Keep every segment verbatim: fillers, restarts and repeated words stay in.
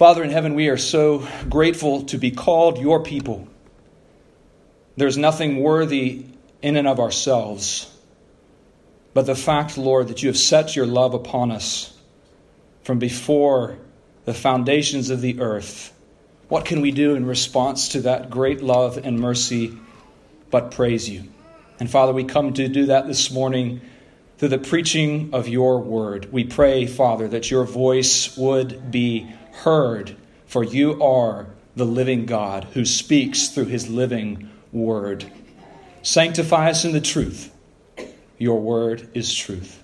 Father in heaven, we are so grateful to be called your people. There's nothing worthy in and of ourselves, but the fact, Lord, that you have set your love upon us from before the foundations of the earth. What can we do in response to that great love and mercy but praise you? And Father, we come to do that this morning through the preaching of your word. We pray, Father, that your voice would be heard, for you are the living God who speaks through his living word. Sanctify us in the truth. Your word is truth.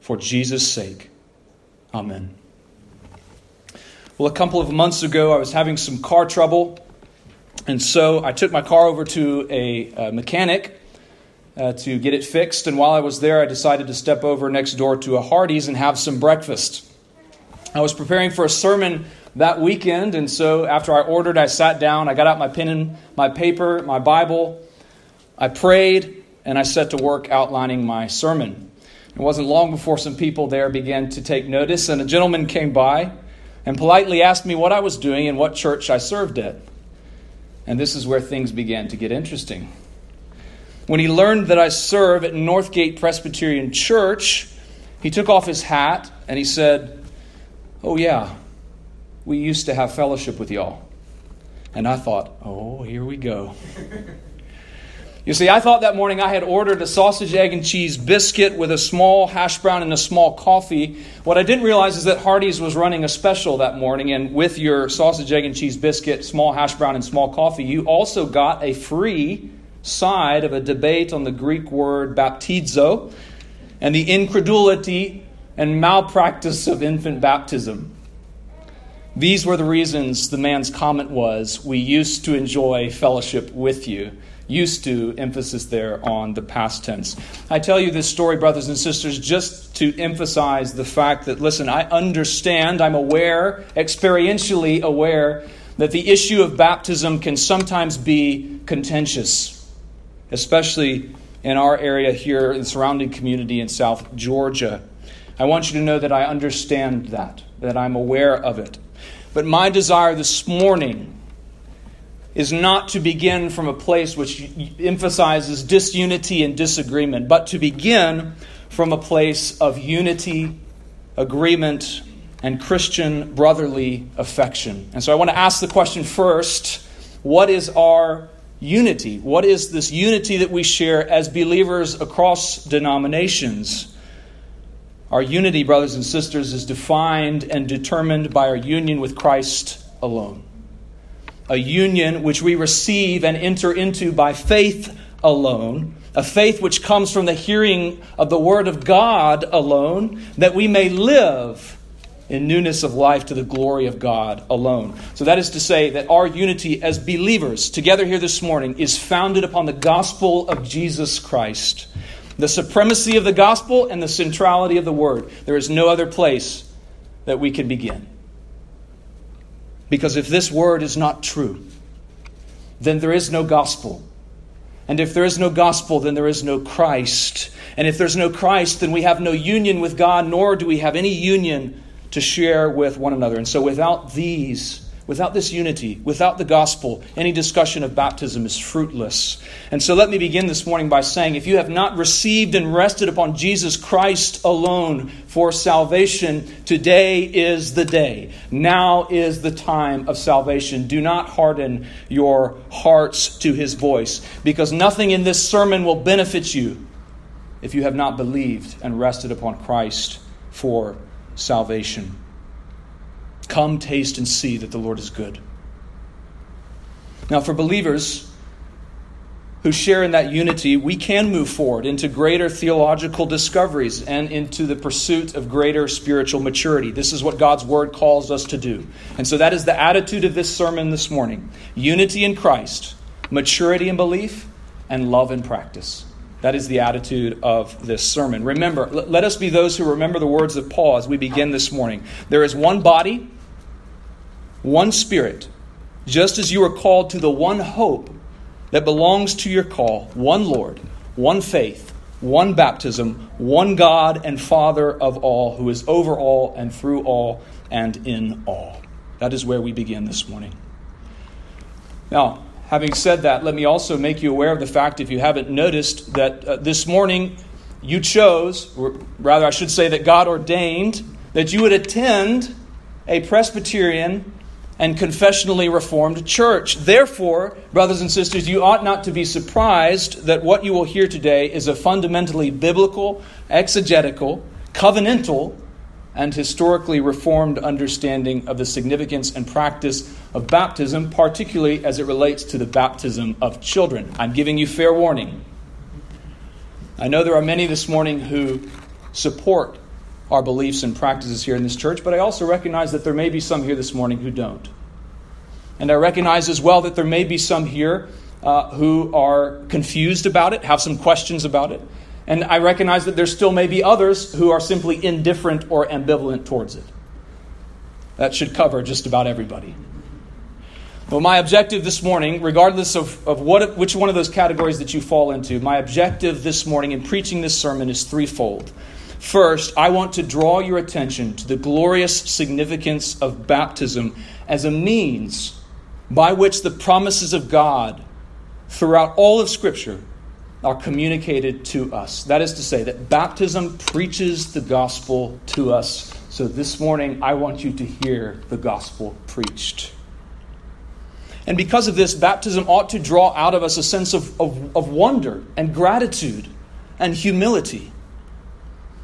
For Jesus' sake, amen. Well, a couple of months ago, I was having some car trouble, and so I took my car over to a, a mechanic uh, to get it fixed, and while I was there, I decided to step over next door to a Hardee's and have some breakfast. I was preparing for a sermon that weekend, and so after I ordered, I sat down, I got out my pen and my paper, my Bible, I prayed, and I set to work outlining my sermon. It wasn't long before some people there began to take notice, and a gentleman came by and politely asked me what I was doing and what church I served at. And this is where things began to get interesting. When he learned that I serve at Northgate Presbyterian Church, he took off his hat and he said, "Oh yeah, we used to have fellowship with y'all." And I thought, oh, here we go. You see, I thought that morning I had ordered a sausage, egg, and cheese biscuit with a small hash brown and a small coffee. What I didn't realize is that Hardee's was running a special that morning, and with your sausage, egg, and cheese biscuit, small hash brown, and small coffee, you also got a free side of a debate on the Greek word baptizo and the incredulity and malpractice of infant baptism. These were the reasons the man's comment was, "We used to enjoy fellowship with you." Used to, emphasis there on the past tense. I tell you this story, brothers and sisters, just to emphasize the fact that, listen, I understand, I'm aware, experientially aware, that the issue of baptism can sometimes be contentious, especially in our area here, in the surrounding community in South Georgia. I want you to know that I understand that, that I'm aware of it. But my desire this morning is not to begin from a place which emphasizes disunity and disagreement, but to begin from a place of unity, agreement, and Christian brotherly affection. And so I want to ask the question first, what is our unity? What is this unity that we share as believers across denominations? Our unity, brothers and sisters, is defined and determined by our union with Christ alone. A union which we receive and enter into by faith alone. A faith which comes from the hearing of the Word of God alone, that we may live in newness of life to the glory of God alone. So that is to say that our unity as believers together here this morning is founded upon the gospel of Jesus Christ. The supremacy of the gospel and the centrality of the word. There is no other place that we can begin. Because if this word is not true, then there is no gospel. And if there is no gospel, then there is no Christ. And if there's no Christ, then we have no union with God, nor do we have any union to share with one another. And so without these, without this unity, without the gospel, any discussion of baptism is fruitless. And so let me begin this morning by saying, if you have not received and rested upon Jesus Christ alone for salvation, today is the day. Now is the time of salvation. Do not harden your hearts to his voice, because nothing in this sermon will benefit you if you have not believed and rested upon Christ for salvation. Come, taste, and see that the Lord is good. Now, for believers who share in that unity, we can move forward into greater theological discoveries and into the pursuit of greater spiritual maturity. This is what God's Word calls us to do. And so that is the attitude of this sermon this morning. Unity in Christ, maturity in belief, and love in practice. That is the attitude of this sermon. Remember, let us be those who remember the words of Paul as we begin this morning. There is one body, one Spirit, just as you are called to the one hope that belongs to your call, one Lord, one faith, one baptism, one God and Father of all, who is over all and through all and in all. That is where we begin this morning. Now, having said that, let me also make you aware of the fact, if you haven't noticed, that uh, this morning you chose, or rather I should say that God ordained, that you would attend a Presbyterian and confessionally Reformed church. Therefore, brothers and sisters, you ought not to be surprised that what you will hear today is a fundamentally biblical, exegetical, covenantal, and historically Reformed understanding of the significance and practice of baptism, particularly as it relates to the baptism of children. I'm giving you fair warning. I know there are many this morning who support our beliefs and practices here in this church, but I also recognize that there may be some here this morning who don't. And I recognize as well that there may be some here uh, who are confused about it, have some questions about it. And I recognize that there still may be others who are simply indifferent or ambivalent towards it. That should cover just about everybody. Well, my objective this morning, regardless of, of what which one of those categories that you fall into, my objective this morning in preaching this sermon is threefold. First, I want to draw your attention to the glorious significance of baptism as a means by which the promises of God throughout all of Scripture are communicated to us. That is to say, that baptism preaches the gospel to us. So this morning, I want you to hear the gospel preached. And because of this, baptism ought to draw out of us a sense of, of, of wonder and gratitude and humility.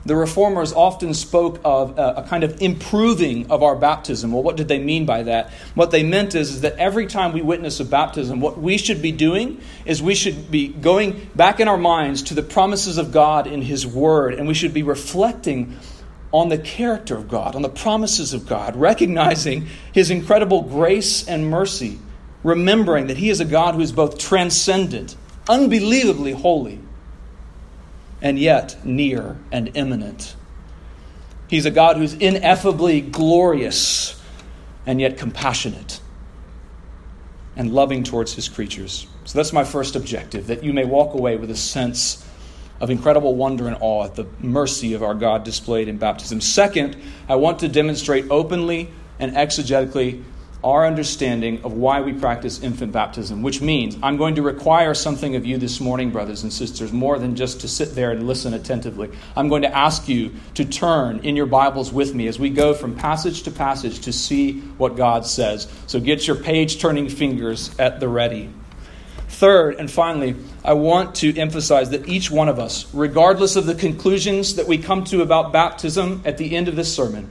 The Reformers often spoke of a kind of improving of our baptism. Well, what did they mean by that? What they meant is, is that every time we witness a baptism, what we should be doing is we should be going back in our minds to the promises of God in His Word, and we should be reflecting on the character of God, on the promises of God, recognizing His incredible grace and mercy, remembering that He is a God who is both transcendent, unbelievably holy, and yet near and imminent. He's a God who's ineffably glorious and yet compassionate and loving towards His creatures. So that's my first objective, that you may walk away with a sense of incredible wonder and awe at the mercy of our God displayed in baptism. Second, I want to demonstrate openly and exegetically our understanding of why we practice infant baptism, which means I'm going to require something of you this morning, brothers and sisters, more than just to sit there and listen attentively. I'm going to ask you to turn in your Bibles with me as we go from passage to passage to see what God says. So get your page-turning fingers at the ready. Third, and finally, I want to emphasize that each one of us, regardless of the conclusions that we come to about baptism at the end of this sermon,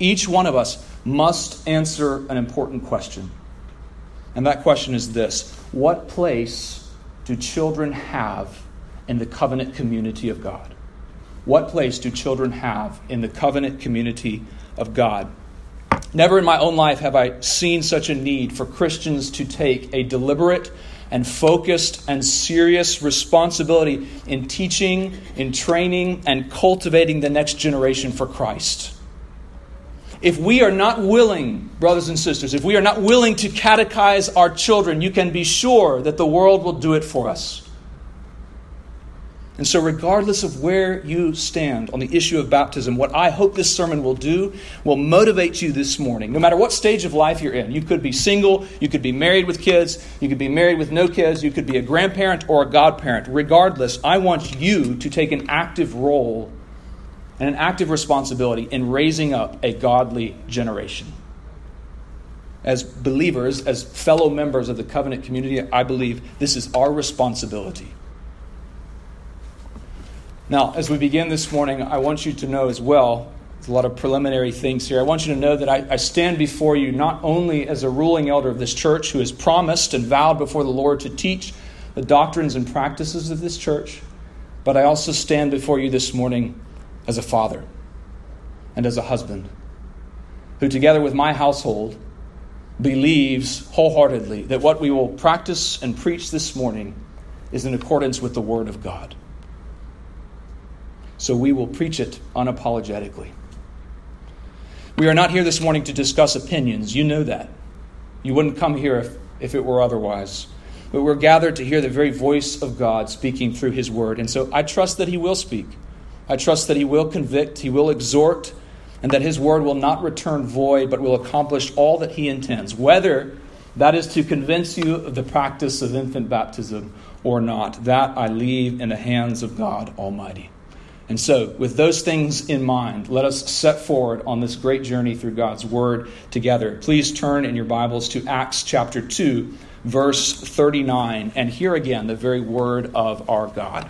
each one of us must answer an important question. And that question is this: what place do children have in the covenant community of God? What place do children have in the covenant community of God? Never in my own life have I seen such a need for Christians to take a deliberate and focused and serious responsibility in teaching, in training, and cultivating the next generation for Christ. If we are not willing, brothers and sisters, if we are not willing to catechize our children, you can be sure that the world will do it for us. And so regardless of where you stand on the issue of baptism, what I hope this sermon will do will motivate you this morning, no matter what stage of life you're in. You could be single, you could be married with kids, you could be married with no kids, you could be a grandparent or a godparent. Regardless, I want you to take an active role and an active responsibility in raising up a godly generation. As believers, as fellow members of the covenant community, I believe this is our responsibility. Now, as we begin this morning, I want you to know as well, there's a lot of preliminary things here. I want you to know that I, I stand before you not only as a ruling elder of this church who has promised and vowed before the Lord to teach the doctrines and practices of this church, but I also stand before you this morning as a father and as a husband who, together with my household, believes wholeheartedly that what we will practice and preach this morning is in accordance with the Word of God. So we will preach it unapologetically. We are not here this morning to discuss opinions. You know that. You wouldn't come here if, if it were otherwise. But we're gathered to hear the very voice of God speaking through His Word. And so I trust that He will speak. I trust that He will convict, He will exhort, and that his word will not return void, but will accomplish all that he intends, whether that is to convince you of the practice of infant baptism or not. That I leave in the hands of God Almighty. And so, with those things in mind, let us set forward on this great journey through God's Word together. Please turn in your Bibles to Acts chapter two, verse thirty-nine, and hear again the very word of our God.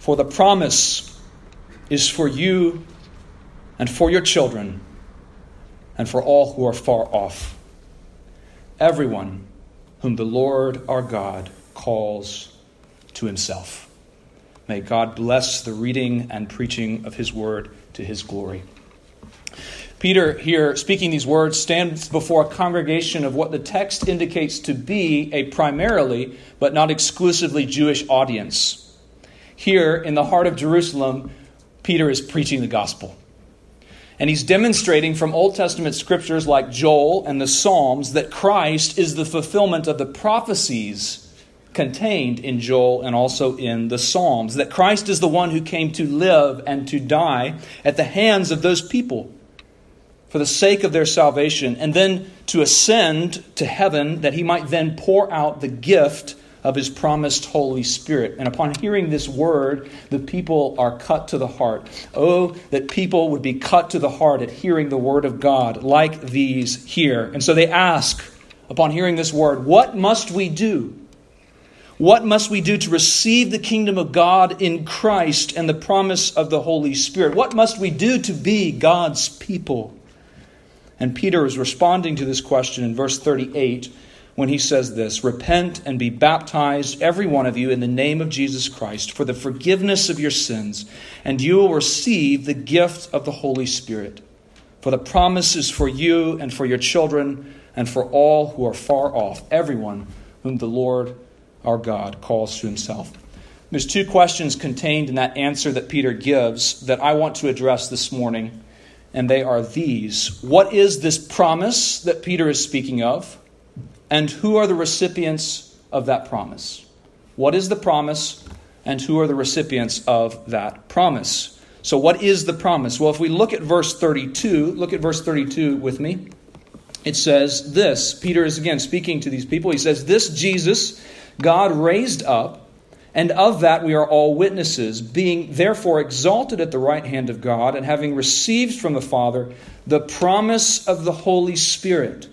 For the promise is for you and for your children and for all who are far off, everyone whom the Lord our God calls to himself. May God bless the reading and preaching of his word to his glory. Peter, here speaking these words, stands before a congregation of what the text indicates to be a primarily, but not exclusively, Jewish audience. Here in the heart of Jerusalem, Peter is preaching the gospel. And he's demonstrating from Old Testament scriptures like Joel and the Psalms that Christ is the fulfillment of the prophecies contained in Joel and also in the Psalms. That Christ is the one who came to live and to die at the hands of those people for the sake of their salvation, and then to ascend to heaven that he might then pour out the gift of his promised Holy Spirit. And upon hearing this word, the people are cut to the heart. Oh, that people would be cut to the heart at hearing the word of God like these here. And so they ask, upon hearing this word, what must we do? What must we do to receive the kingdom of God in Christ and the promise of the Holy Spirit? What must we do to be God's people? And Peter is responding to this question in verse thirty-eight, when he says this: repent and be baptized, every one of you, in the name of Jesus Christ for the forgiveness of your sins, and you will receive the gift of the Holy Spirit. For the promise is for you and for your children and for all who are far off, everyone whom the Lord our God calls to himself. There's two questions contained in that answer that Peter gives that I want to address this morning, and they are these. What is this promise that Peter is speaking of? And who are the recipients of that promise? What is the promise, and who are the recipients of that promise? So what is the promise? Well, if we look at verse thirty-two, look at verse thirty-two with me. It says this. Peter is again speaking to these people. He says, this Jesus God raised up, and of that we are all witnesses, being therefore exalted at the right hand of God, and having received from the Father the promise of the Holy Spirit,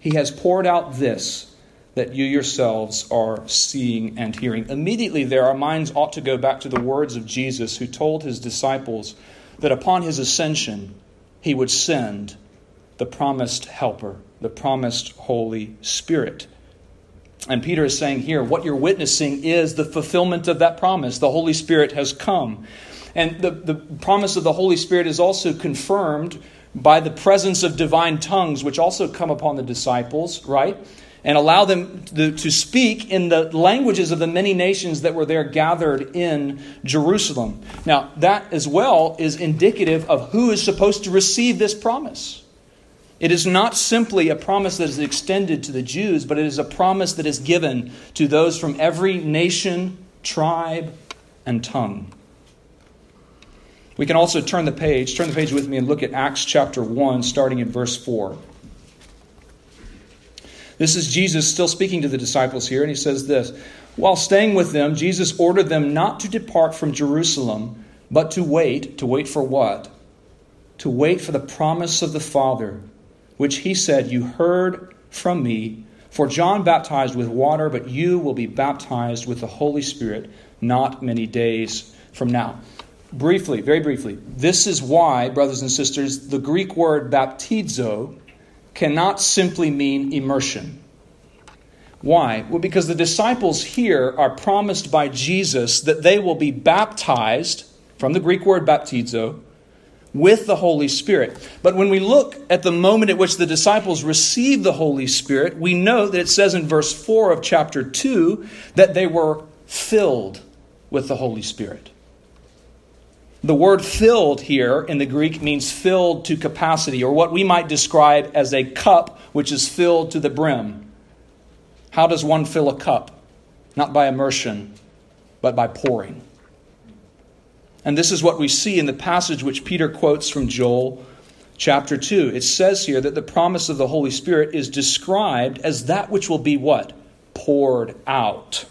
he has poured out this, that you yourselves are seeing and hearing. Immediately there, our minds ought to go back to the words of Jesus, who told his disciples that upon his ascension, he would send the promised helper, the promised Holy Spirit. And Peter is saying here, what you're witnessing is the fulfillment of that promise. The Holy Spirit has come. And the, the promise of the Holy Spirit is also confirmed by the presence of divine tongues, which also come upon the disciples, right? And allow them to speak in the languages of the many nations that were there gathered in Jerusalem. Now, that as well is indicative of who is supposed to receive this promise. It is not simply a promise that is extended to the Jews, but it is a promise that is given to those from every nation, tribe, and tongue. We can also turn the page, turn the page with me and look at Acts chapter one, starting in verse four. This is Jesus still speaking to the disciples here, and he says this: while staying with them, Jesus ordered them not to depart from Jerusalem, but to wait. To wait for what? To wait for the promise of the Father, which he said, you heard from me, for John baptized with water, but you will be baptized with the Holy Spirit not many days from now. Briefly, very briefly, this is why, brothers and sisters, the Greek word baptizo cannot simply mean immersion. Why? Well, because the disciples here are promised by Jesus that they will be baptized, from the Greek word baptizo, with the Holy Spirit. But when we look at the moment at which the disciples receive the Holy Spirit, we know that it says in verse four of chapter two that they were filled with the Holy Spirit. The word filled here in the Greek means filled to capacity, or what we might describe as a cup which is filled to the brim. How does one fill a cup? Not by immersion, but by pouring. And this is what we see in the passage which Peter quotes from Joel chapter two. It says here that the promise of the Holy Spirit is described as that which will be what? Poured out.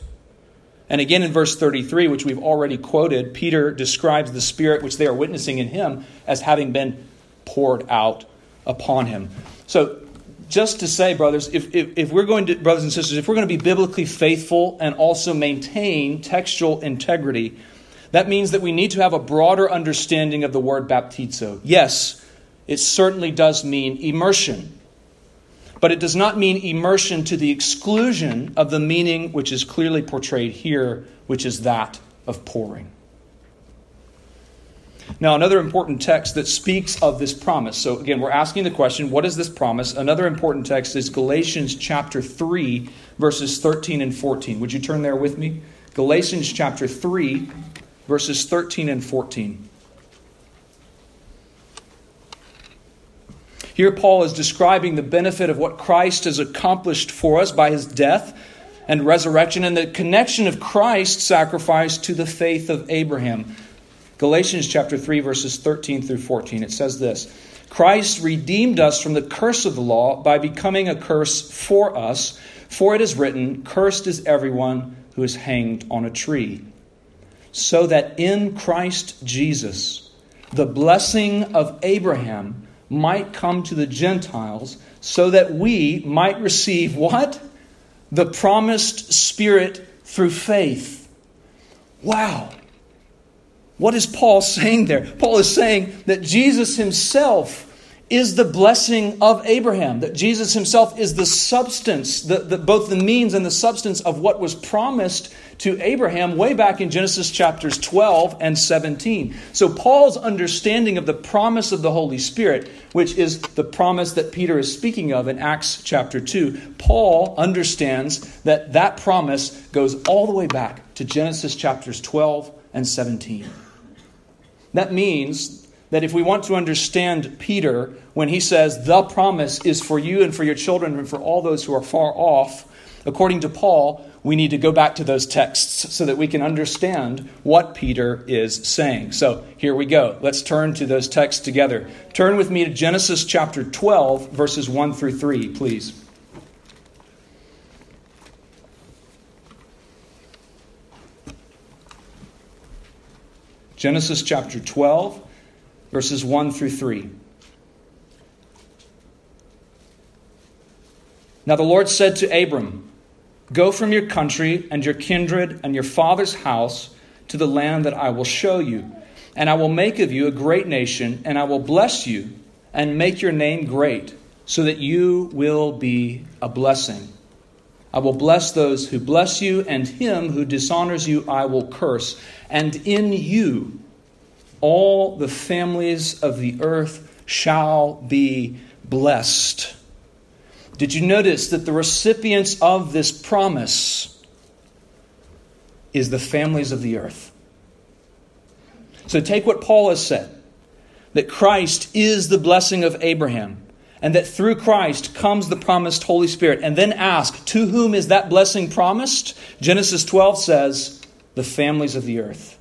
And again in verse thirty-three, which we've already quoted, Peter describes the Spirit which they are witnessing in him as having been poured out upon him. So just to say, brothers, if, if, if we're going to, brothers and sisters, if we're going to be biblically faithful and also maintain textual integrity, that means that we need to have a broader understanding of the word baptizo. Yes, it certainly does mean immersion, but it does not mean immersion to the exclusion of the meaning which is clearly portrayed here, which is that of pouring. Now, another important text that speaks of this promise. So again, we're asking the question, what is this promise? Another important text is Galatians chapter three, verses thirteen and fourteen. Would you turn there with me? Galatians chapter three, verses thirteen and fourteen. Here Paul is describing the benefit of what Christ has accomplished for us by his death and resurrection and the connection of Christ's sacrifice to the faith of Abraham. Galatians chapter three, verses thirteen through fourteen, it says this: Christ redeemed us from the curse of the law by becoming a curse for us, for it is written, "Cursed is everyone who is hanged on a tree," so that in Christ Jesus the blessing of Abraham might come to the Gentiles, so that we might receive what? The promised Spirit through faith. Wow. What is Paul saying there? Paul is saying that Jesus himself is the blessing of Abraham, that Jesus himself is the substance, the, the, both the means and the substance of what was promised to Abraham way back in Genesis chapters twelve and seventeen. So Paul's understanding of the promise of the Holy Spirit, which is the promise that Peter is speaking of in Acts chapter two, Paul understands that that promise goes all the way back to Genesis chapters twelve and seventeen. That means that if we want to understand Peter when he says the promise is for you and for your children and for all those who are far off, according to Paul, we need to go back to those texts so that we can understand what Peter is saying. So here we go. Let's turn to those texts together. Turn with me to Genesis chapter twelve, verses one through three, please. Genesis chapter twelve, verses one through three. Now the Lord said to Abram, "Go from your country and your kindred and your father's house to the land that I will show you. And I will make of you a great nation, and I will bless you and make your name great, so that you will be a blessing. I will bless those who bless you, and him who dishonors you I will curse. And in you all the families of the earth shall be blessed." Did you notice that the recipients of this promise is the families of the earth? So take what Paul has said, that Christ is the blessing of Abraham, and that through Christ comes the promised Holy Spirit, and then ask, to whom is that blessing promised? Genesis twelve says, the families of the earth.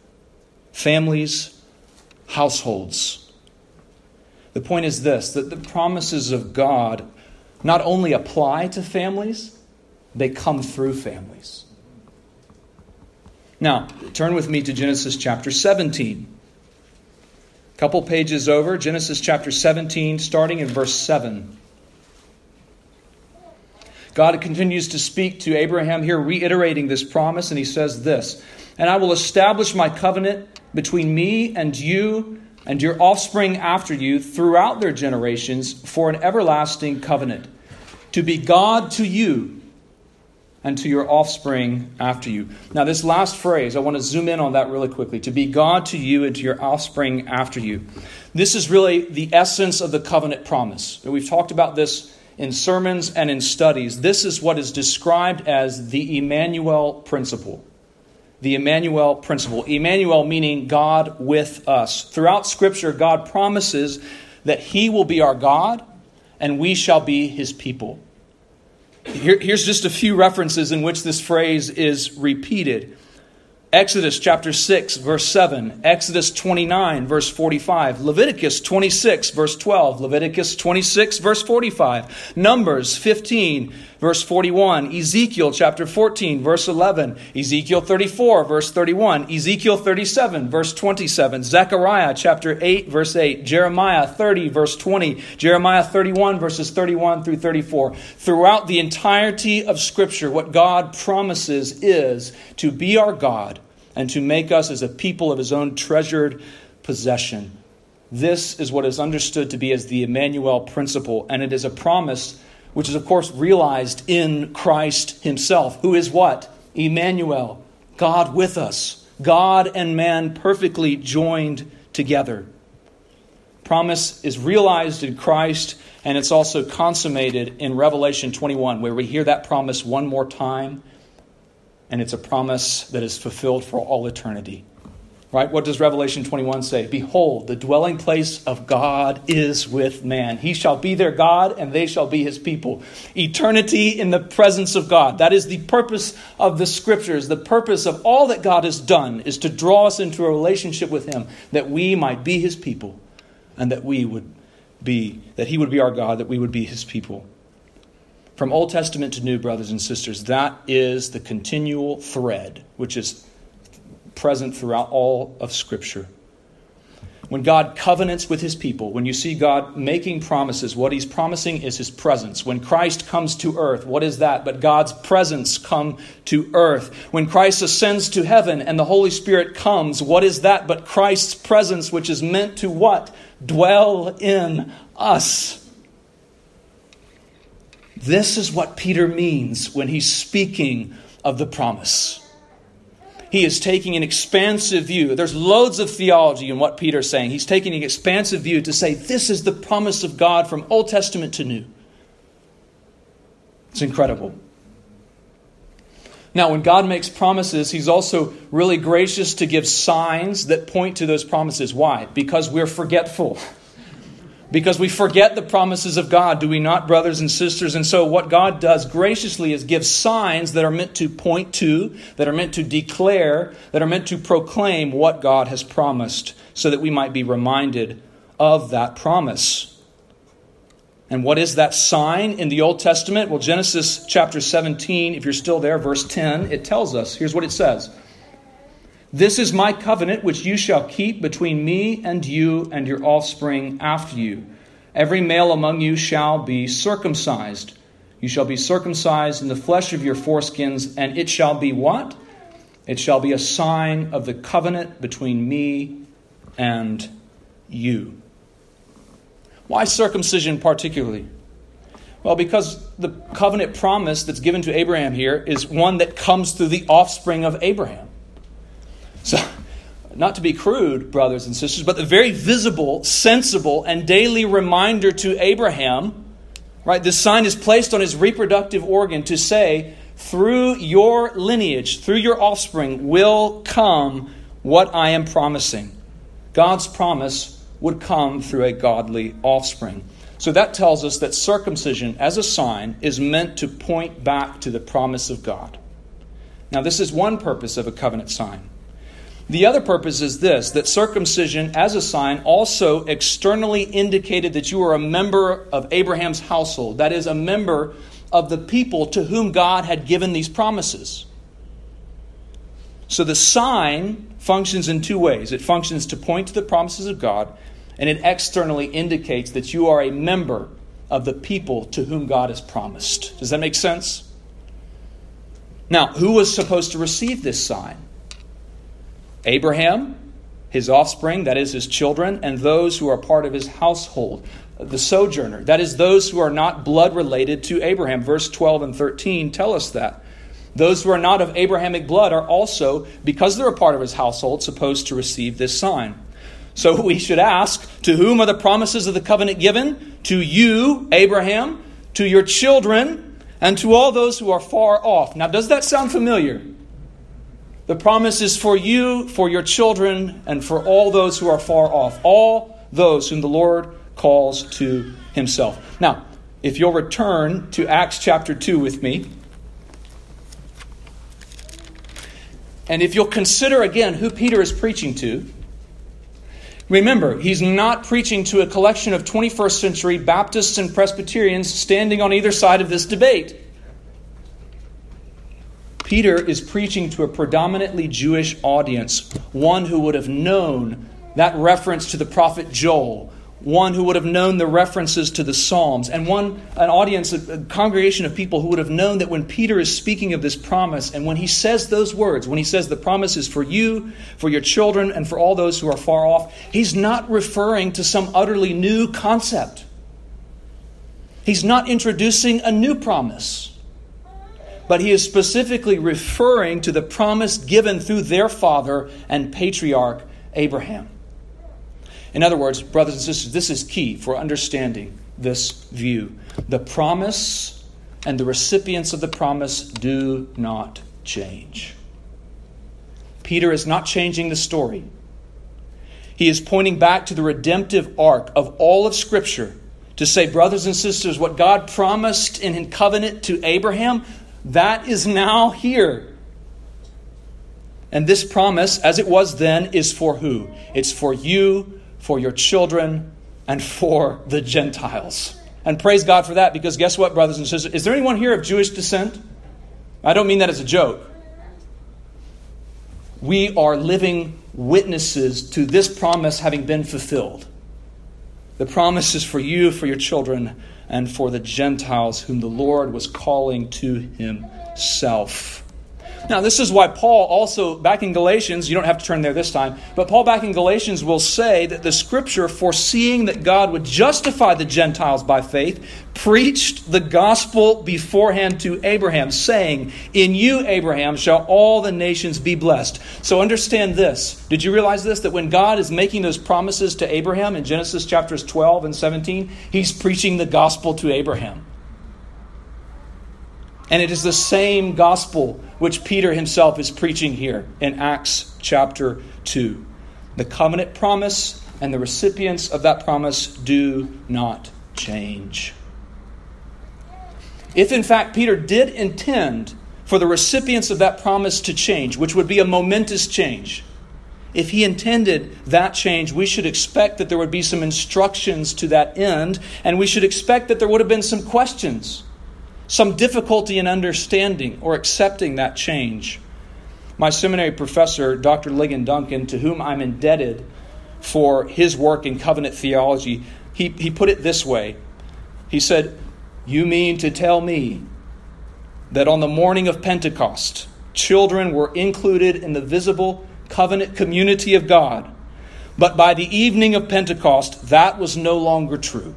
Families, households. The point is this, that the promises of God not only apply to families, they come through families. Now, turn with me to Genesis chapter seventeen. A couple pages over, Genesis chapter seventeen, starting in verse seven. God continues to speak to Abraham here, reiterating this promise, and he says this, "And I will establish my covenant between me and you and your offspring after you throughout their generations for an everlasting covenant, to be God to you and to your offspring after you." Now, this last phrase, I want to zoom in on that really quickly. To be God to you and to your offspring after you. This is really the essence of the covenant promise. We've talked about this in sermons and in studies. This is what is described as the Immanuel principle. The Immanuel principle. Immanuel meaning God with us. Throughout Scripture, God promises that He will be our God and we shall be His people. Here, here's just a few references in which this phrase is repeated. Exodus chapter six, verse seven. Exodus twenty-nine, verse forty-five. Leviticus twenty-six, verse twelve. Leviticus twenty-six, verse forty-five. Numbers fifteen, verse forty-one. Ezekiel chapter fourteen, verse eleven. Ezekiel thirty-four, verse thirty-one. Ezekiel thirty-seven, verse twenty-seven. Zechariah chapter eight, verse eight. Jeremiah thirty, verse twenty. Jeremiah thirty-one, verses thirty-one through thirty-four. Throughout the entirety of Scripture, what God promises is to be our God and to make us as a people of His own treasured possession. This is what is understood to be as the Immanuel principle, and it is a promise which is, of course, realized in Christ Himself, who is what? Immanuel, God with us, God and man perfectly joined together. Promise is realized in Christ, and it's also consummated in Revelation twenty-one, where we hear that promise one more time. And it's a promise that is fulfilled for all eternity. Right? What does Revelation twenty-one say? Behold, the dwelling place of God is with man. He shall be their God, and they shall be His people. Eternity in the presence of God. That is the purpose of the Scriptures. The purpose of all that God has done is to draw us into a relationship with Him, that we might be His people, and that we would be, that He would be our God, that we would be His people. From Old Testament to New, brothers and sisters, that is the continual thread which is present throughout all of Scripture. When God covenants with His people, when you see God making promises, what He's promising is His presence. When Christ comes to earth, what is that but God's presence come to earth? When Christ ascends to heaven and the Holy Spirit comes, what is that but Christ's presence, which is meant to what? Dwell in us. This is what Peter means when he's speaking of the promise. He is taking an expansive view. There's loads of theology in what Peter's saying. He's taking an expansive view to say this is the promise of God from Old Testament to New. It's incredible. Now, when God makes promises, He's also really gracious to give signs that point to those promises. Why? Because we're forgetful. Because we forget the promises of God, do we not, brothers and sisters? And so what God does graciously is give signs that are meant to point to, that are meant to declare, that are meant to proclaim what God has promised, so that we might be reminded of that promise. And what is that sign in the Old Testament? Well, Genesis chapter seventeen, if you're still there, verse ten, it tells us. Here's what it says. This is my covenant which you shall keep between me and you and your offspring after you. Every male among you shall be circumcised. You shall be circumcised in the flesh of your foreskins, and it shall be what? It shall be a sign of the covenant between me and you. Why circumcision particularly? Well, because the covenant promise that's given to Abraham here is one that comes through the offspring of Abraham. So, not to be crude, brothers and sisters, but the very visible, sensible, and daily reminder to Abraham, right? This sign is placed on his reproductive organ to say, through your lineage, through your offspring, will come what I am promising. God's promise would come through a godly offspring. So that tells us that circumcision as a sign is meant to point back to the promise of God. Now, this is one purpose of a covenant sign. The other purpose is this, that circumcision as a sign also externally indicated that you are a member of Abraham's household. That is, a member of the people to whom God had given these promises. So the sign functions in two ways. It functions to point to the promises of God, and it externally indicates that you are a member of the people to whom God has promised. Does that make sense? Now, who was supposed to receive this sign? Abraham, his offspring, that is his children, and those who are part of his household, the sojourner, that is those who are not blood related to Abraham. Verse twelve and thirteen tell us that. Those who are not of Abrahamic blood are also, because they're a part of his household, supposed to receive this sign. So we should ask, to whom are the promises of the covenant given? To you, Abraham, to your children, and to all those who are far off. Now, does that sound familiar? The promise is for you, for your children, and for all those who are far off. All those whom the Lord calls to Himself. Now, If you'll return to Acts chapter two with me. And if you'll consider again who Peter is preaching to, remember, he's not preaching to a collection of twenty-first century Baptists and Presbyterians standing on either side of this debate. Peter is preaching to a predominantly Jewish audience, one who would have known that reference to the prophet Joel, one who would have known the references to the Psalms, and one an audience, a congregation of people who would have known that when Peter is speaking of this promise, and when he says those words, when he says the promise is for you, for your children, and for all those who are far off, he's not referring to some utterly new concept. He's not introducing a new promise. But he is specifically referring to the promise given through their father and patriarch, Abraham. In other words, brothers and sisters, this is key for understanding this view. The promise and the recipients of the promise do not change. Peter is not changing the story. He is pointing back to the redemptive arc of all of Scripture to say, brothers and sisters, what God promised in His covenant to Abraham, that is now here. And this promise, as it was then, is for who? It's for you, for your children, and for the Gentiles. And praise God for that, because guess what, brothers and sisters? Is there anyone here of Jewish descent? I don't mean that as a joke. We are living witnesses to this promise having been fulfilled. The promise is for you, for your children, and for the Gentiles whom the Lord was calling to Himself. Now, this is why Paul also, back in Galatians, you don't have to turn there this time, but Paul back in Galatians will say that the Scripture, foreseeing that God would justify the Gentiles by faith, preached the gospel beforehand to Abraham, saying, "In you, Abraham, shall all the nations be blessed." So understand this. Did you realize this? That when God is making those promises to Abraham in Genesis chapters twelve and seventeen, He's preaching the gospel to Abraham. And it is the same gospel which Peter himself is preaching here in Acts chapter two. The covenant promise and the recipients of that promise do not change. If in fact Peter did intend for the recipients of that promise to change, which would be a momentous change, if he intended that change, we should expect that there would be some instructions to that end, and we should expect that there would have been some questions, some difficulty in understanding or accepting that change. My seminary professor, Doctor Ligan Duncan, to whom I'm indebted for his work in covenant theology, he, he put it this way. He said, "You mean to tell me that on the morning of Pentecost, children were included in the visible covenant community of God, but by the evening of Pentecost, that was no longer true.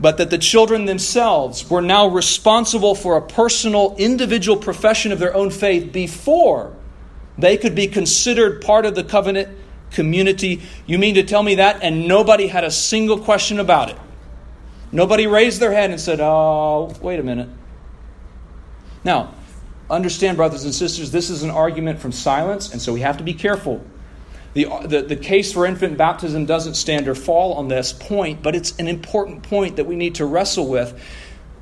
But that the children themselves were now responsible for a personal, individual profession of their own faith before they could be considered part of the covenant community. You mean to tell me that? And nobody had a single question about it. Nobody raised their hand and said, oh, wait a minute." Now, understand, brothers and sisters, this is an argument from silence, and so we have to be careful. The, the, the case for infant baptism doesn't stand or fall on this point, but it's an important point that we need to wrestle with,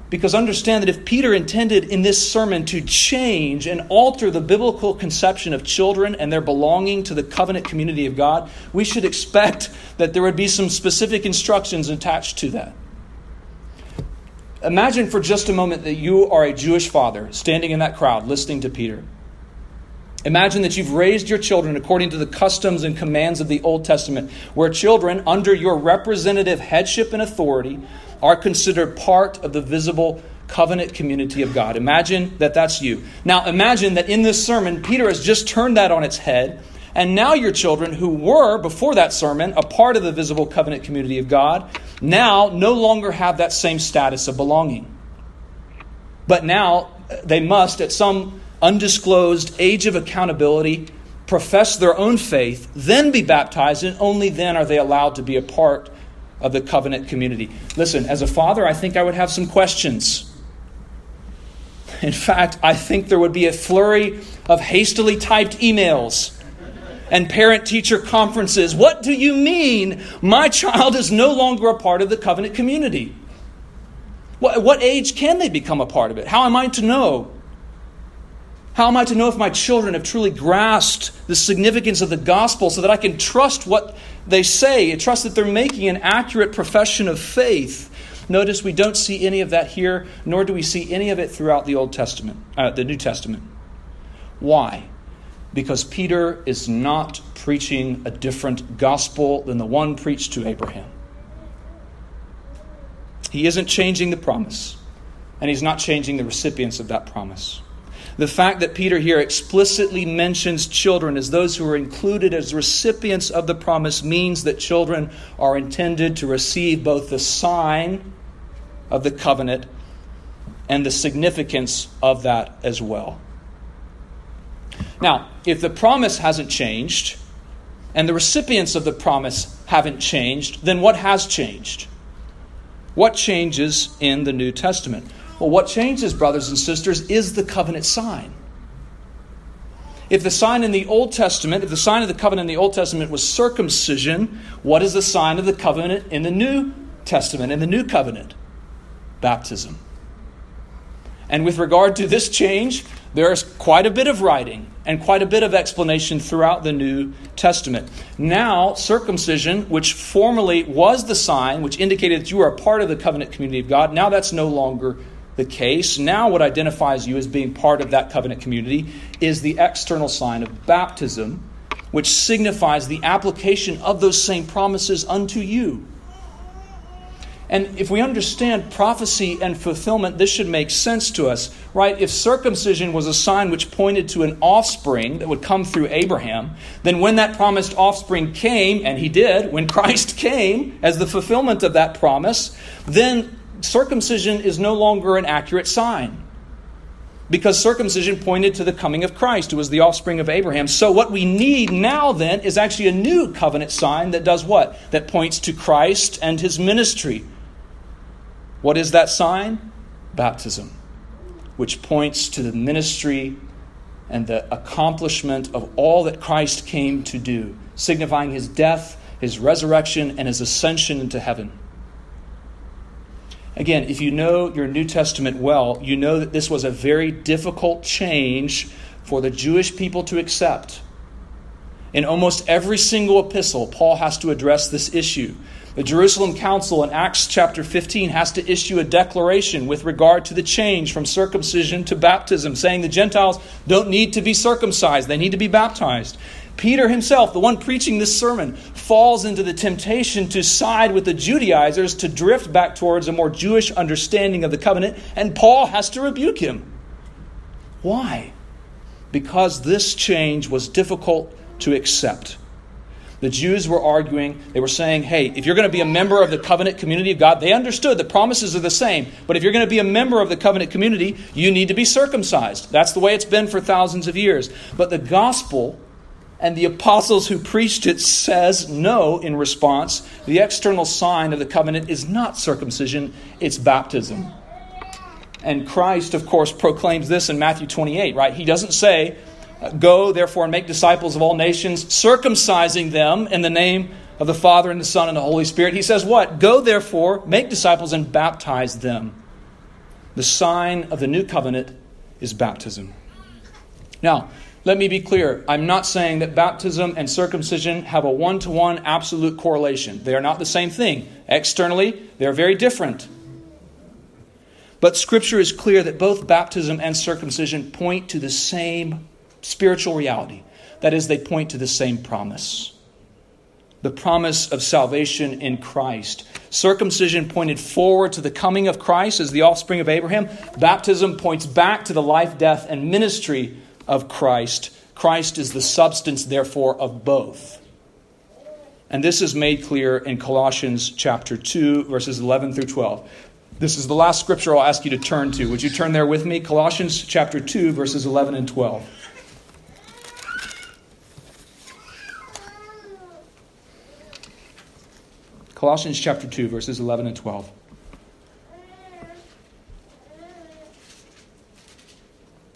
because understand that if Peter intended in this sermon to change and alter the biblical conception of children and their belonging to the covenant community of God, we should expect that there would be some specific instructions attached to that. Imagine for just a moment that you are a Jewish father standing in that crowd listening to Peter. Imagine that you've raised your children according to the customs and commands of the Old Testament, where children under your representative headship and authority are considered part of the visible covenant community of God. Imagine that that's you. Now imagine that in this sermon, Peter has just turned that on its head, and now your children, who were before that sermon a part of the visible covenant community of God, now no longer have that same status of belonging. But now they must, at some undisclosed age of accountability, profess their own faith, then be baptized, and only then are they allowed to be a part of the covenant community. Listen, as a father, I think I would have some questions. In fact, I think there would be a flurry of hastily typed emails and parent-teacher conferences. What do you mean my child is no longer a part of the covenant community? What, what age can they become a part of it? How am I to know? How am I to know if my children have truly grasped the significance of the gospel so that I can trust what they say and trust that they're making an accurate profession of faith? Notice we don't see any of that here, nor do we see any of it throughout the Old Testament, uh, the New Testament. Why? Because Peter is not preaching a different gospel than the one preached to Abraham. He isn't changing the promise, and he's not changing the recipients of that promise. The fact that Peter here explicitly mentions children as those who are included as recipients of the promise means that children are intended to receive both the sign of the covenant and the significance of that as well. Now, if the promise hasn't changed and the recipients of the promise haven't changed, then what has changed? What changes in the New Testament? Well, what changes, brothers and sisters, is the covenant sign. If the sign in the Old Testament, if the sign of the covenant in the Old Testament was circumcision, what is the sign of the covenant in the New Testament, in the New Covenant? Baptism. And with regard to this change, there is quite a bit of writing and quite a bit of explanation throughout the New Testament. Now, circumcision, which formerly was the sign, which indicated that you are a part of the covenant community of God, now that's no longer the case. Now what identifies you as being part of that covenant community is the external sign of baptism, which signifies the application of those same promises unto you. And if we understand prophecy and fulfillment, this should make sense to us, right? If circumcision was a sign which pointed to an offspring that would come through Abraham, then when that promised offspring came, and he did, when Christ came as the fulfillment of that promise, then circumcision is no longer an accurate sign, because circumcision pointed to the coming of Christ, who was the offspring of Abraham. So what we need now then is actually a new covenant sign that does what? That points to Christ and his ministry. What is that sign? Baptism, which points to the ministry and the accomplishment of all that Christ came to do, signifying his death, his resurrection, and his ascension into heaven. Again, if you know your New Testament well, you know that this was a very difficult change for the Jewish people to accept. In almost every single epistle, Paul has to address this issue. The Jerusalem Council in Acts chapter fifteen has to issue a declaration with regard to the change from circumcision to baptism, saying the Gentiles don't need to be circumcised, they need to be baptized. Peter himself, the one preaching this sermon, falls into the temptation to side with the Judaizers, to drift back towards a more Jewish understanding of the covenant, and Paul has to rebuke him. Why? Because this change was difficult to accept. The Jews were arguing, they were saying, hey, if you're going to be a member of the covenant community of God, they understood the promises are the same, but if you're going to be a member of the covenant community, you need to be circumcised. That's the way it's been for thousands of years. But the gospel and the apostles who preached it says no in response. The external sign of the covenant is not circumcision, it's baptism. And Christ, of course, proclaims this in Matthew twenty-eight, right? He doesn't say, go, therefore, and make disciples of all nations, circumcising them in the name of the Father and the Son and the Holy Spirit. He says what? Go, therefore, make disciples and baptize them. The sign of the new covenant is baptism. Now, let me be clear. I'm not saying that baptism and circumcision have a one-to-one absolute correlation. They are not the same thing. Externally, they are very different. But Scripture is clear that both baptism and circumcision point to the same spiritual reality. That is, they point to the same promise. The promise of salvation in Christ. Circumcision pointed forward to the coming of Christ as the offspring of Abraham. Baptism points back to the life, death, and ministry of Christ. Christ is the substance, therefore, of both. And this is made clear in Colossians chapter two, verses eleven through twelve. This is the last scripture I'll ask you to turn to. Would you turn there with me? Colossians chapter two, verses eleven and twelve. Colossians chapter two, verses eleven and twelve.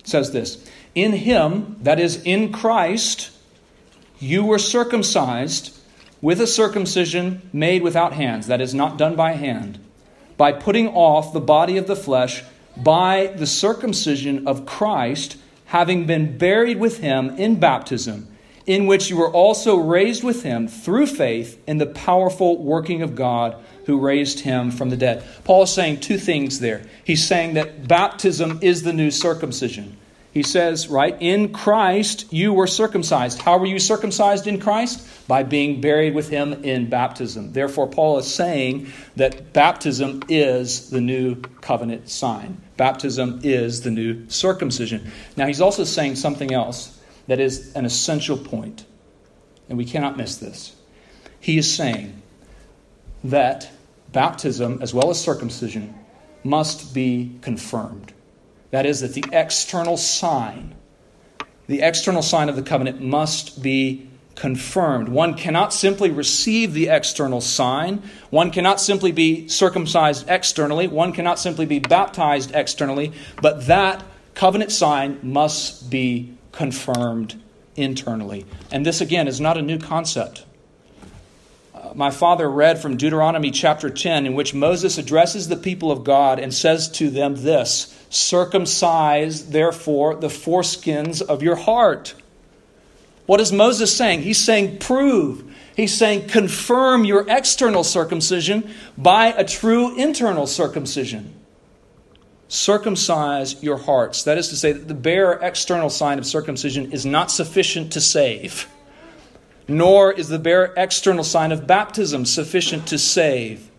It says this, in him, that is in Christ, you were circumcised with a circumcision made without hands, that is not done by hand, by putting off the body of the flesh by the circumcision of Christ, having been buried with him in baptism, in which you were also raised with him through faith in the powerful working of God who raised him from the dead. Paul is saying two things there. He's saying that baptism is the new circumcision. He says, right, in Christ you were circumcised. How were you circumcised in Christ? By being buried with him in baptism. Therefore, Paul is saying that baptism is the new covenant sign. Baptism is the new circumcision. Now, he's also saying something else that is an essential point, and we cannot miss this. He is saying that baptism, as well as circumcision, must be confirmed. That is, that the external sign, the external sign of the covenant must be confirmed. One cannot simply receive the external sign. One cannot simply be circumcised externally. One cannot simply be baptized externally. But that covenant sign must be confirmed internally. And this, again, is not a new concept. My father read from Deuteronomy chapter ten, in which Moses addresses the people of God and says to them this, "Circumcise, therefore, the foreskins of your heart." What is Moses saying? He's saying prove. He's saying confirm your external circumcision by a true internal circumcision. Circumcise your hearts. That is to say, that the bare external sign of circumcision is not sufficient to save. Nor is the bare external sign of baptism sufficient to save.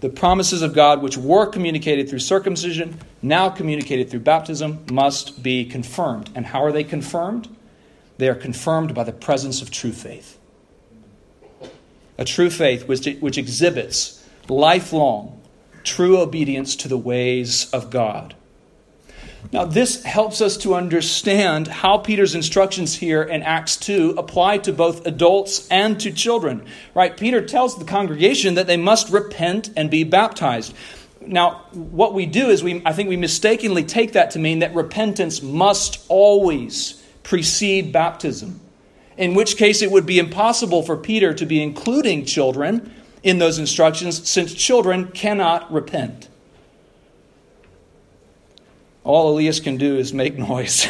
The promises of God, which were communicated through circumcision, now communicated through baptism, must be confirmed. And how are they confirmed? They are confirmed by the presence of true faith. A true faith which, which exhibits lifelong true obedience to the ways of God. Now, this helps us to understand how Peter's instructions here in Acts two apply to both adults and to children. Right? Peter tells the congregation that they must repent and be baptized. Now, what we do is we I think we mistakenly take that to mean that repentance must always precede baptism, in which case it would be impossible for Peter to be including children in those instructions, since children cannot repent. All Elias can do is make noise.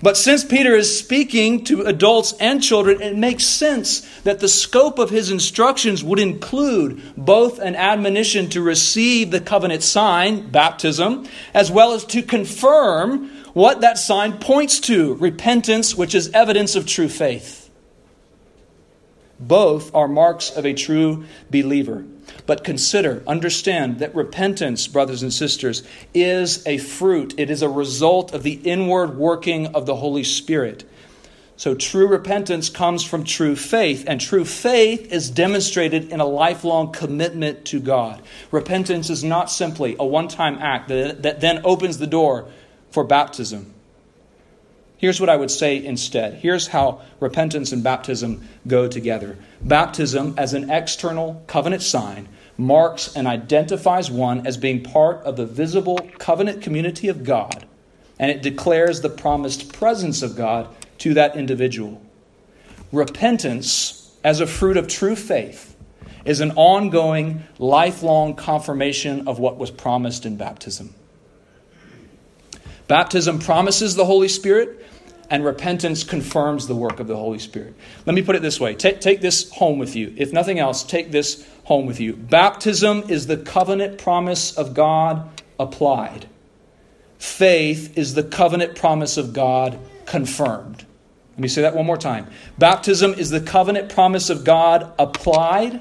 But since Peter is speaking to adults and children, it makes sense that the scope of his instructions would include both an admonition to receive the covenant sign, baptism, as well as to confirm what that sign points to, repentance, which is evidence of true faith. Both are marks of a true believer. But consider, understand that repentance, brothers and sisters, is a fruit. It is a result of the inward working of the Holy Spirit. So true repentance comes from true faith, and true faith is demonstrated in a lifelong commitment to God. Repentance is not simply a one-time act that, that then opens the door for baptism. Here's what I would say instead. Here's how repentance and baptism go together. Baptism, as an external covenant sign, marks and identifies one as being part of the visible covenant community of God, and it declares the promised presence of God to that individual. Repentance, as a fruit of true faith, is an ongoing, lifelong confirmation of what was promised in baptism. Baptism promises the Holy Spirit, and repentance confirms the work of the Holy Spirit. Let me put it this way. Take, take this home with you. If nothing else, take this home with you. Baptism is the covenant promise of God applied. Faith is the covenant promise of God confirmed. Let me say that one more time. Baptism is the covenant promise of God applied.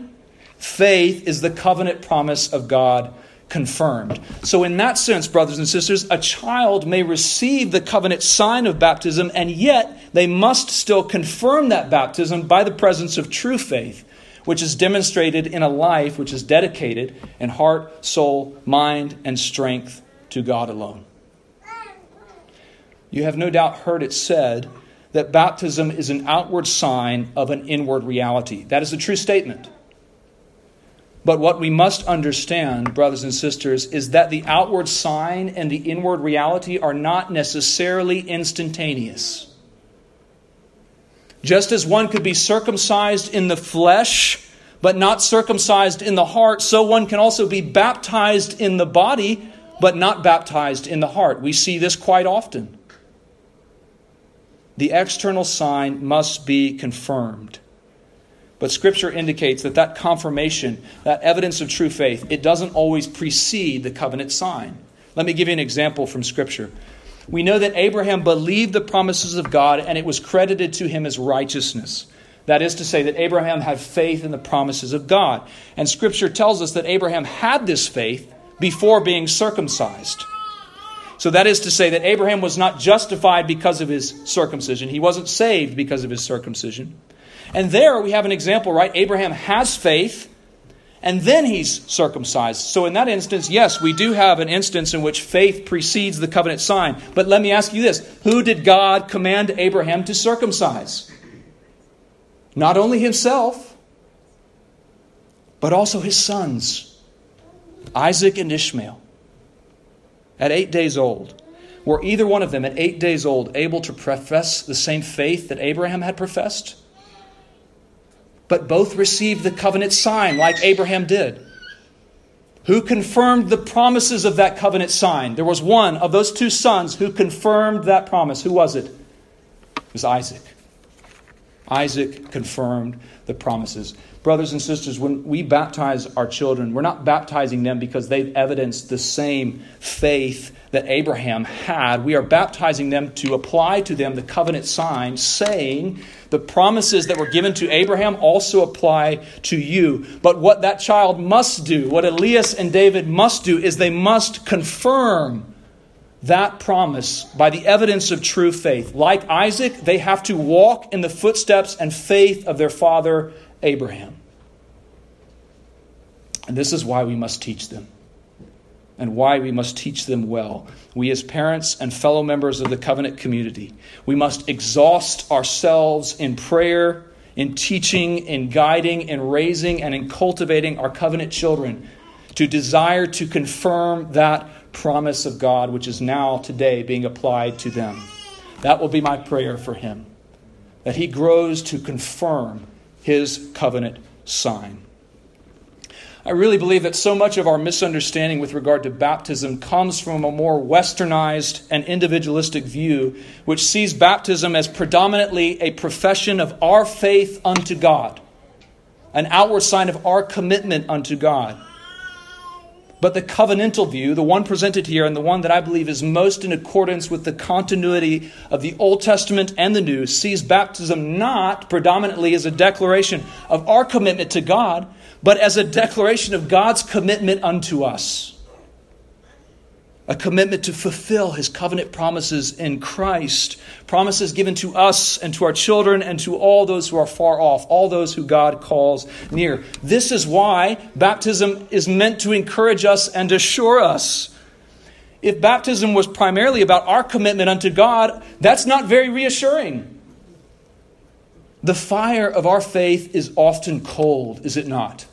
Faith is the covenant promise of God confirmed. So in that sense, brothers and sisters, a child may receive the covenant sign of baptism, and yet they must still confirm that baptism by the presence of true faith, which is demonstrated in a life which is dedicated in heart, soul, mind, and strength to God alone. You have no doubt heard it said that baptism is an outward sign of an inward reality. That is a true statement. But what we must understand, brothers and sisters, is that the outward sign and the inward reality are not necessarily instantaneous. Just as one could be circumcised in the flesh but not circumcised in the heart, so one can also be baptized in the body, but not baptized in the heart. We see this quite often. The external sign must be confirmed. But Scripture indicates that that confirmation, that evidence of true faith, it doesn't always precede the covenant sign. Let me give you an example from Scripture. We know that Abraham believed the promises of God and it was credited to him as righteousness. That is to say that Abraham had faith in the promises of God. And Scripture tells us that Abraham had this faith before being circumcised. So that is to say that Abraham was not justified because of his circumcision. He wasn't saved because of his circumcision. And there we have an example, right? Abraham has faith and then he's circumcised. So in that instance, yes, we do have an instance in which faith precedes the covenant sign. But let me ask you this. Who did God command Abraham to circumcise? Not only himself, but also his sons, Isaac and Ishmael. At eight days old, were either one of them at eight days old able to profess the same faith that Abraham had professed? But both received the covenant sign like Abraham did. Who confirmed the promises of that covenant sign? There was one of those two sons who confirmed that promise. Who was it? It was Isaac. Isaac confirmed the promises. Brothers and sisters, when we baptize our children, we're not baptizing them because they've evidenced the same faith that Abraham had. We are baptizing them to apply to them the covenant sign, saying the promises that were given to Abraham also apply to you. But what that child must do, what Elias and David must do, is they must confirm that promise by the evidence of true faith. Like Isaac, they have to walk in the footsteps and faith of their father, Abraham. And this is why we must teach them, and why we must teach them well. We as parents and fellow members of the covenant community, we must exhaust ourselves in prayer, in teaching, in guiding, in raising, and in cultivating our covenant children to desire to confirm that promise of God, which is now today being applied to them. That will be my prayer for him, that he grows to confirm his covenant sign. I really believe that so much of our misunderstanding with regard to baptism comes from a more westernized and individualistic view, which sees baptism as predominantly a profession of our faith unto God, an outward sign of our commitment unto God. But the covenantal view, the one presented here and the one that I believe is most in accordance with the continuity of the Old Testament and the New, sees baptism not predominantly as a declaration of our commitment to God, but as a declaration of God's commitment unto us. A commitment to fulfill his covenant promises in Christ, promises given to us and to our children and to all those who are far off, all those who God calls near. This is why baptism is meant to encourage us and assure us. If baptism was primarily about our commitment unto God, that's not very reassuring. The fire of our faith is often cold, is it not?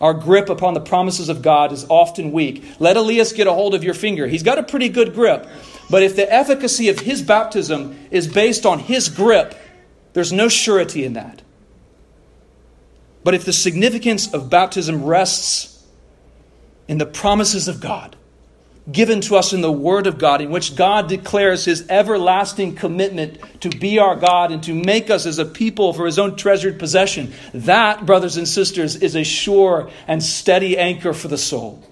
Our grip upon the promises of God is often weak. Let Elias get a hold of your finger. He's got a pretty good grip. But if the efficacy of his baptism is based on his grip, there's no surety in that. But if the significance of baptism rests in the promises of God, given to us in the Word of God, in which God declares his everlasting commitment to be our God and to make us as a people for his own treasured possession. That, brothers and sisters, is a sure and steady anchor for the soul.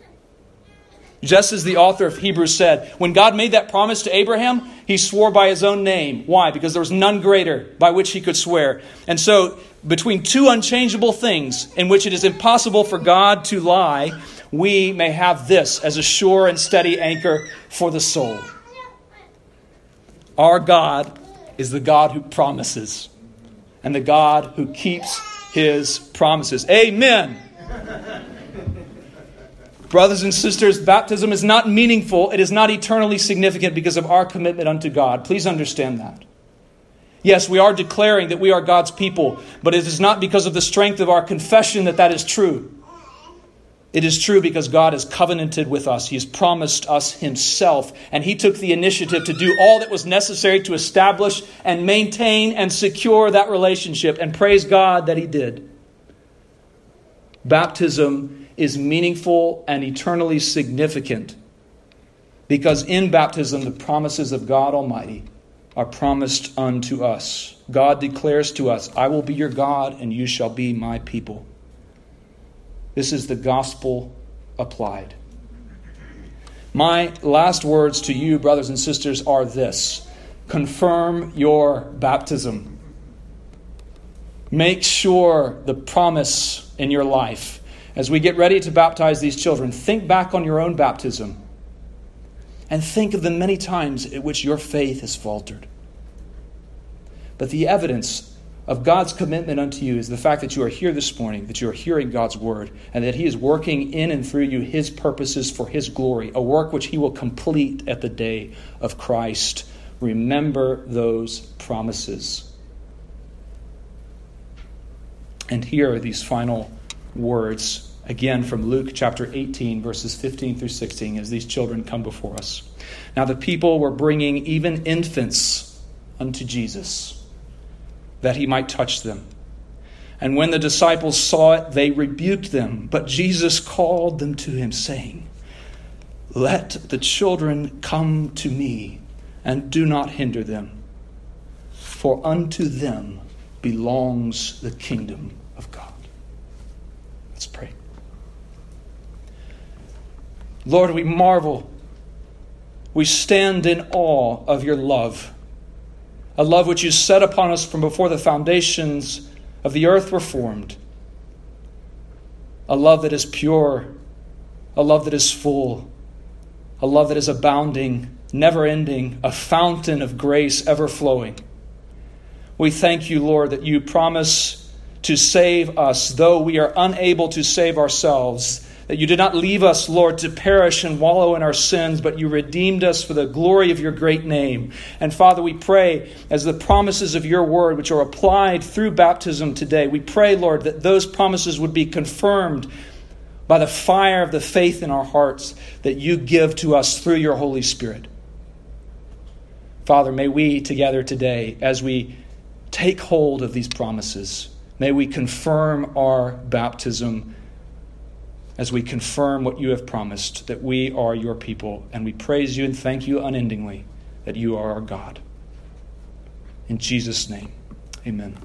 Just as the author of Hebrews said, when God made that promise to Abraham, he swore by his own name. Why? Because there was none greater by which he could swear. And so, between two unchangeable things in which it is impossible for God to lie, we may have this as a sure and steady anchor for the soul. Our God is the God who promises, and the God who keeps his promises. Amen. Brothers and sisters, baptism is not meaningful. It is not eternally significant because of our commitment unto God. Please understand that. Yes, we are declaring that we are God's people, but it is not because of the strength of our confession that that is true. It is true because God has covenanted with us. He has promised us himself, and he took the initiative to do all that was necessary to establish and maintain and secure that relationship, and praise God that he did. Baptism is meaningful and eternally significant because in baptism the promises of God Almighty are promised unto us. God declares to us, I will be your God and you shall be my people. This is the gospel applied. My last words to you, brothers and sisters, are this. Confirm your baptism. Make sure the promise in your life. As we get ready to baptize these children, think back on your own baptism and think of the many times at which your faith has faltered. But the evidence of God's commitment unto you is the fact that you are here this morning, that you are hearing God's word, and that he is working in and through you his purposes for his glory, a work which he will complete at the day of Christ. Remember those promises. And here are these final words, again from Luke chapter eighteen, verses fifteen through sixteen, as these children come before us. Now the people were bringing even infants unto Jesus, that he might touch them. And when the disciples saw it, they rebuked them. But Jesus called them to him, saying, Let the children come to me, and do not hinder them. For unto them belongs the kingdom of God. Let's pray. Lord, we marvel. We stand in awe of your love. A love which you set upon us from before the foundations of the earth were formed. A love that is pure. A love that is full. A love that is abounding, never ending, a fountain of grace ever flowing. We thank you, Lord, that you promise to save us, though we are unable to save ourselves. That you did not leave us, Lord, to perish and wallow in our sins, but you redeemed us for the glory of your great name. And Father, we pray, as the promises of your word, which are applied through baptism today, we pray, Lord, that those promises would be confirmed by the fire of the faith in our hearts that you give to us through your Holy Spirit. Father, may we together today, as we take hold of these promises, may we confirm our baptism as we confirm what you have promised, that we are your people, and we praise you and thank you unendingly that you are our God. In Jesus' name, amen.